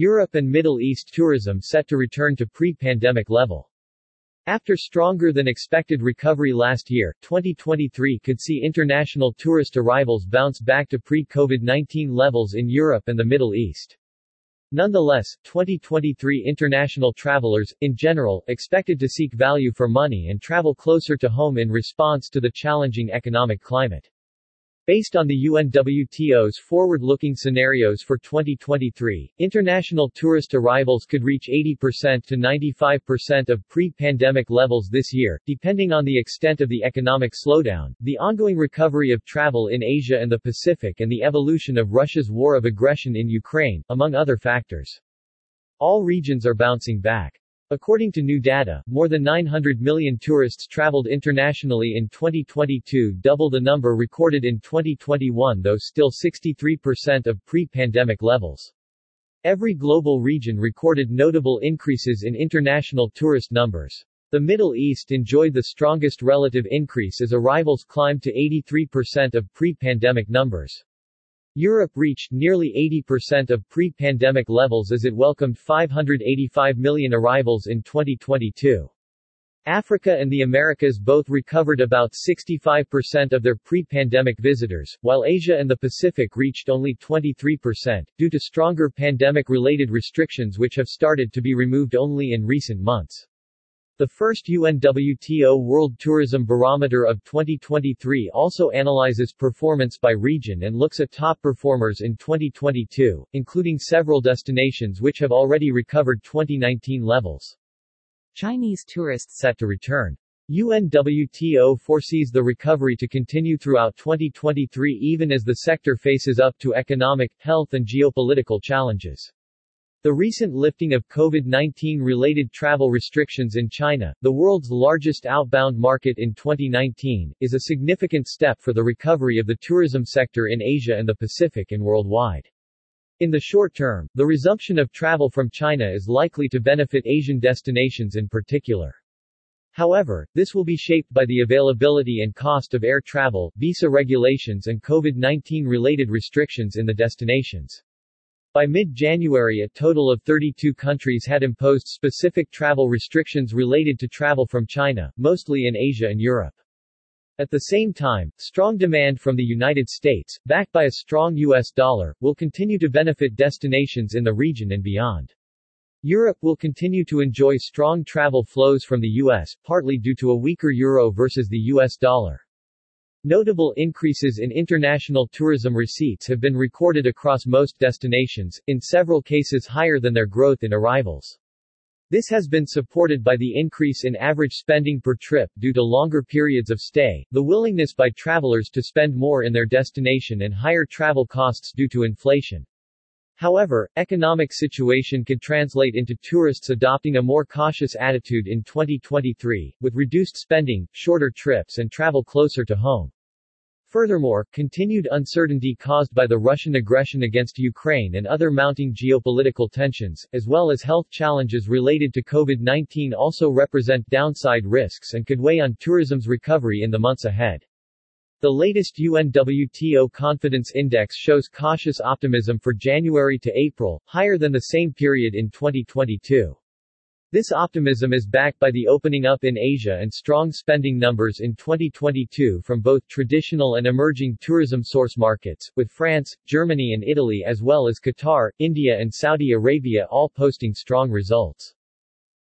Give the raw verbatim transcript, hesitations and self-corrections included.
Europe and Middle East tourism set to return to pre-pandemic level. After stronger than expected recovery last year, twenty twenty-three could see international tourist arrivals bounce back to pre-COVID nineteen levels in Europe and the Middle East. Nonetheless, twenty twenty-three international travelers, in general, expected to seek value for money and travel closer to home in response to the challenging economic climate. Based on the U N W T O's forward-looking scenarios for twenty twenty-three, international tourist arrivals could reach eighty percent to ninety-five percent of pre-pandemic levels this year, depending on the extent of the economic slowdown, the ongoing recovery of travel in Asia and the Pacific, and the evolution of Russia's war of aggression in Ukraine, among other factors. All regions are bouncing back. According to new data, more than nine hundred million tourists traveled internationally in twenty twenty-two, double the number recorded in twenty twenty-one, though still sixty-three percent of pre-pandemic levels. Every global region recorded notable increases in international tourist numbers. The Middle East enjoyed the strongest relative increase as arrivals climbed to eighty-three percent of pre-pandemic numbers. Europe reached nearly eighty percent of pre-pandemic levels as it welcomed five hundred eighty-five million arrivals in twenty twenty-two. Africa and the Americas both recovered about sixty-five percent of their pre-pandemic visitors, while Asia and the Pacific reached only twenty-three percent, due to stronger pandemic-related restrictions which have started to be removed only in recent months. The first U N W T O World Tourism Barometer of twenty twenty-three also analyzes performance by region and looks at top performers in twenty twenty-two, including several destinations which have already recovered twenty nineteen levels. Chinese tourists set to return. U N W T O foresees the recovery to continue throughout twenty twenty-three even as the sector faces up to economic, health and geopolitical challenges. The recent lifting of COVID nineteen related travel restrictions in China, the world's largest outbound market in twenty nineteen, is a significant step for the recovery of the tourism sector in Asia and the Pacific and worldwide. In the short term, the resumption of travel from China is likely to benefit Asian destinations in particular. However, this will be shaped by the availability and cost of air travel, visa regulations and COVID nineteen related restrictions in the destinations. By mid-January, a total of thirty-two countries had imposed specific travel restrictions related to travel from China, mostly in Asia and Europe. At the same time, strong demand from the United States, backed by a strong U S dollar, will continue to benefit destinations in the region and beyond. Europe will continue to enjoy strong travel flows from the U S, partly due to a weaker euro versus the U S dollar. Notable increases in international tourism receipts have been recorded across most destinations, in several cases higher than their growth in arrivals. This has been supported by the increase in average spending per trip due to longer periods of stay, the willingness by travelers to spend more in their destination and higher travel costs due to inflation. However, economic situation could translate into tourists adopting a more cautious attitude in twenty twenty-three, with reduced spending, shorter trips and travel closer to home. Furthermore, continued uncertainty caused by the Russian aggression against Ukraine and other mounting geopolitical tensions, as well as health challenges related to COVID nineteen also represent downside risks and could weigh on tourism's recovery in the months ahead. The latest U N W T O confidence index shows cautious optimism for January to April, higher than the same period in twenty twenty-two. This optimism is backed by the opening up in Asia and strong spending numbers in twenty twenty-two from both traditional and emerging tourism source markets, with France, Germany and Italy as well as Qatar, India and Saudi Arabia all posting strong results.